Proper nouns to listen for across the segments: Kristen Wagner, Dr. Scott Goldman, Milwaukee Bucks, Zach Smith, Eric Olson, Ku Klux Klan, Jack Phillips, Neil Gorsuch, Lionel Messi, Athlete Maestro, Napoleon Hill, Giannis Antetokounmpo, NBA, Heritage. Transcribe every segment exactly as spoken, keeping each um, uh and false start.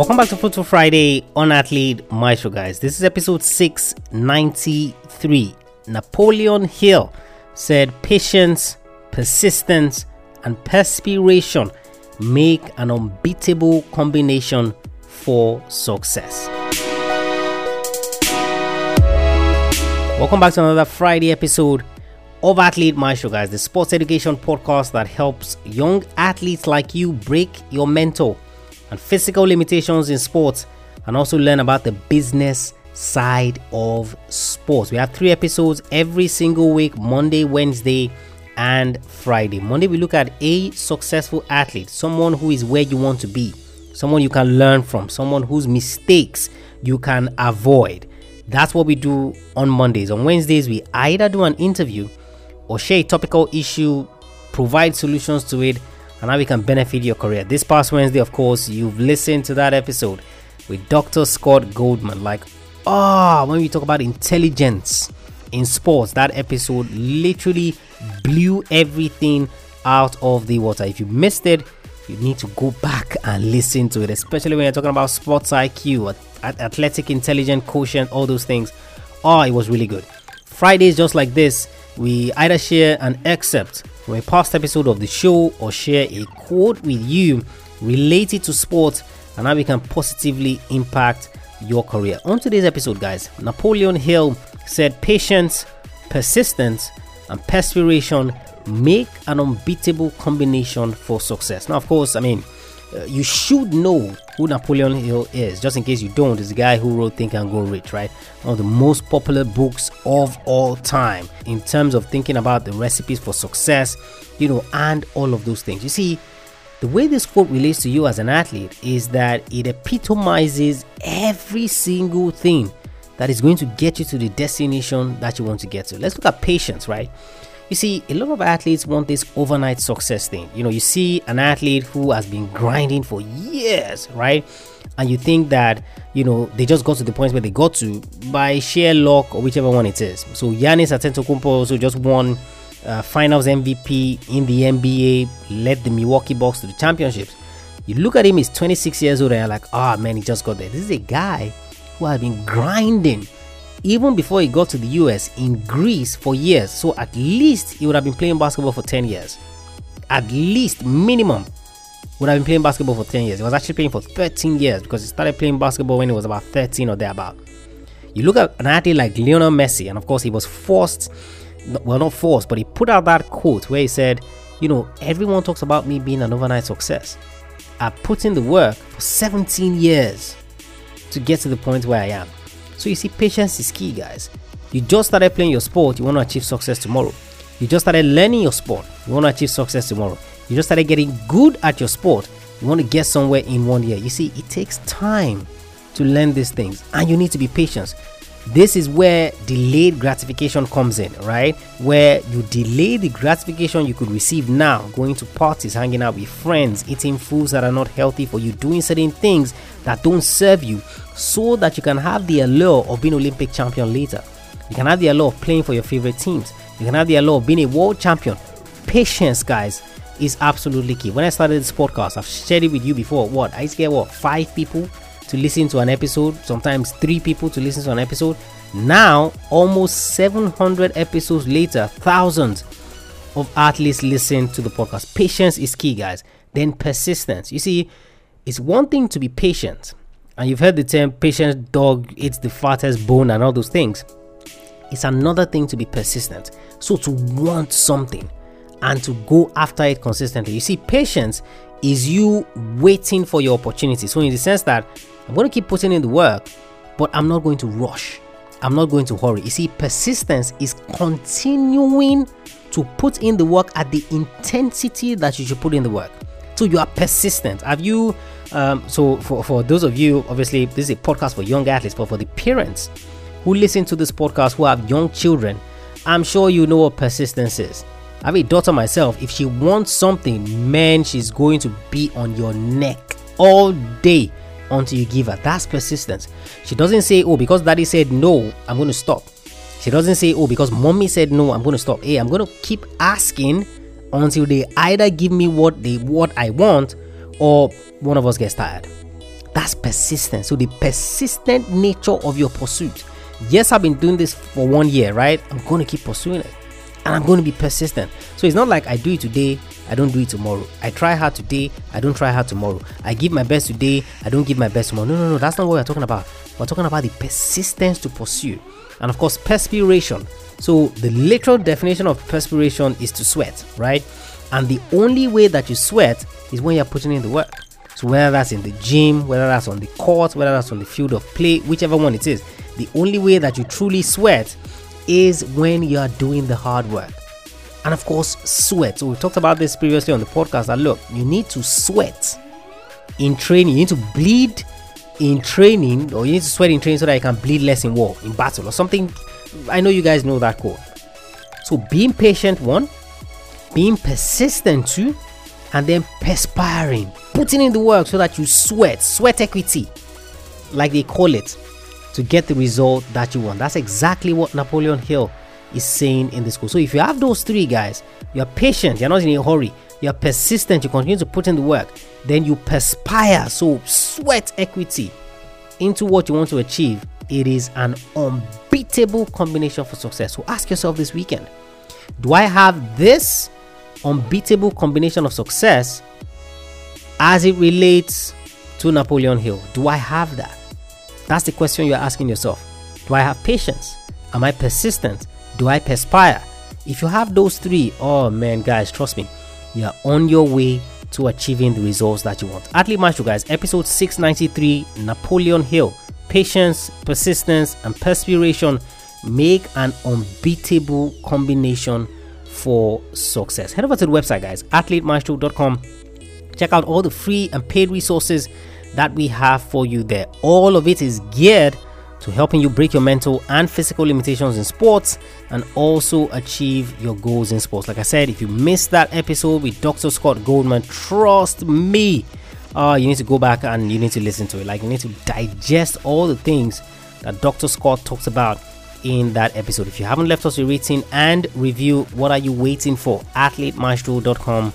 Welcome back to Football Friday on Athlete Maestro, guys. This is episode six ninety-three. Napoleon Hill said patience, persistence, and perspiration make an unbeatable combination for success. Welcome back to another Friday episode of Athlete Maestro, guys, the sports education podcast that helps young athletes like you break your mental and physical limitations in sports and also learn about the business side of sports. We have three episodes every single week, Monday, Wednesday, and Friday. Monday, we look at a successful athlete, someone who is where you want to be, someone you can learn from, someone whose mistakes you can avoid. That's what we do on Mondays. On Wednesdays, we either do an interview or share a topical issue, provide solutions to it, and how we can benefit your career. This past Wednesday, of course, you've listened to that episode with Doctor Scott Goldman. Like, ah, oh, when we talk about intelligence in sports, that episode literally blew everything out of the water. If you missed it, you need to go back and listen to it, especially when you're talking about sports I Q, athletic intelligence, quotient, all those things. Oh, it was really good. Fridays, just like this, we either share an excerpt from a past episode of the show or share a quote with you related to sports and how we can positively impact your career. On today's episode, guys, Napoleon Hill said patience, persistence, and perspiration make an unbeatable combination for success. Now, of course, I mean, uh, you should know who Napoleon Hill is. Just in case you don't, is the guy who wrote Think and Grow Rich, right? One of the most popular books of all time in terms of thinking about the recipes for success, you know, and all of those things. You see, the way this quote relates to you as an athlete is that it epitomizes every single thing that is going to get you to the destination that you want to get to. Let's look at patience, right? You see, a lot of athletes want this overnight success thing. You know, you see an athlete who has been grinding for years, right? And you think that, you know, they just got to the point where they got to by sheer luck or whichever one it is. So Giannis Antetokounmpo also just won uh, finals M V P in the N B A, led the Milwaukee Bucks to the championships. You look at him, he's twenty-six years old and you're like, ah, oh, man, he just got there. This is a guy who had been grinding even before he got to the U S in Greece for years. So at least he would have been playing basketball for ten years. At least minimum would have been playing basketball for ten years. He was actually playing for thirteen years because he started playing basketball when he was about thirteen or thereabout. You look at an athlete like Lionel Messi, and of course he was forced, well not forced, but he put out that quote where he said, you know, everyone talks about me being an overnight success. I put in the work for seventeen years to get to the point where I am. So you see, patience is key, guys. You just started playing your sport, you want to achieve success tomorrow. You just started learning your sport, you want to achieve success tomorrow. You just started getting good at your sport, you want to get somewhere in one year. You see, it takes time to learn these things and you need to be patient. This is where delayed gratification comes in, right? Where you delay the gratification you could receive now, going to parties, hanging out with friends, eating foods that are not healthy for you, doing certain things that don't serve you, so that you can have the allure of being Olympic champion later. You can have the allure of playing for your favorite teams. You can have the allure of being a world champion. Patience, guys, is absolutely key. When I started this podcast, I've shared it with you before. What? I used to get, what, five people to listen to an episode, sometimes three people to listen to an episode. Now, almost seven hundred episodes later, thousands of athletes listen to the podcast. Patience is key, guys. Then persistence. You see, it's one thing to be patient, and you've heard the term patient dog eats the fattest bone and all those things. It's another thing to be persistent. So to want something and to go after it consistently. You see, patience is you waiting for your opportunity. So in the sense that I'm going to keep putting in the work, but I'm not going to rush. I'm not going to hurry. You see, persistence is continuing to put in the work at the intensity that you should put in the work. So you are persistent. Have you, um, so for, for those of you, obviously this is a podcast for young athletes, but for the parents who listen to this podcast who have young children, I'm sure you know what persistence is. I have a daughter myself. If she wants something, man, she's going to be on your neck all day until you give her. That's persistence. She doesn't say, oh, because daddy said no, I'm going to stop. She doesn't say, oh, because mommy said no, I'm going to stop. Hey, I'm going to keep asking until they either give me what they what I want or one of us gets tired. That's persistence. So the persistent nature of your pursuit. Yes, I've been doing this for one year, right? I'm going to keep pursuing it. And I'm going to be persistent. So it's not like I do it today, I don't do it tomorrow. I try hard today, I don't try hard tomorrow. I give my best today, I don't give my best tomorrow. No, no, no, that's not what we're talking about. We're talking about the persistence to pursue. And of course, perspiration. So the literal definition of perspiration is to sweat, right? And the only way that you sweat is when you're putting in the work. So whether that's in the gym, whether that's on the court, whether that's on the field of play, whichever one it is, the only way that you truly sweat is when you are doing the hard work. And of course, sweat. So we talked about this previously on the podcast that look, you need to sweat in training. You need to bleed in training, or you need to sweat in training so that you can bleed less in war, in battle or something. I know you guys know that quote. So being patient, one, being persistent, two, and then perspiring, putting in the work so that you sweat, sweat equity, like they call it, to get the result that you want. That's exactly what Napoleon Hill is saying in this course. So if you have those three guys, you're patient, you're not in a hurry, you're persistent, you continue to put in the work, then you perspire, so sweat equity into what you want to achieve. It is an unbeatable combination for success. So ask yourself this weekend, do I have this unbeatable combination of success as it relates to Napoleon Hill? Do I have that? That's the question you're asking yourself. Do I have patience? Am I persistent? Do I perspire? If you have those three, oh man, guys, trust me, you're on your way to achieving the results that you want. Athlete Maestro, guys, episode six ninety-three, Napoleon Hill. Patience, persistence, and perspiration make an unbeatable combination for success. Head over to the website, guys, athlete maestro dot com. Check out all the free and paid resources that we have for you there. All of it is geared to helping you break your mental and physical limitations in sports and also achieve your goals in sports. Like I said, if you missed that episode with Doctor Scott Goldman, trust me, uh, you need to go back and you need to listen to it. Like, you need to digest all the things that Doctor Scott talks about in that episode. If you haven't left us a rating and review, what are you waiting for? athlete maestro dot com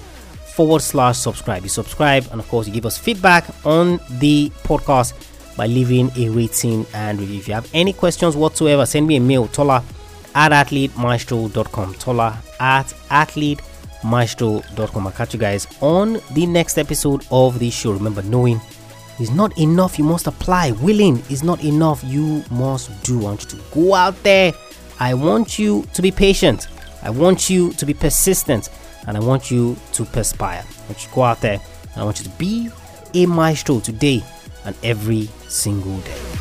forward slash subscribe. You subscribe, and of course you give us feedback on the podcast by leaving a rating and review. If you have any questions whatsoever, send me a mail, Tola at athlete maestro dot com. Tola at athlete maestro dot com. I'll catch you guys on the next episode of the show. Remember, knowing is not enough, you must apply. Willing is not enough, you must do. I want you to go out there. I want you to be patient. I want you to be persistent. And I want you to perspire. I want you to go out there. And I want you to be a maestro today and every single day.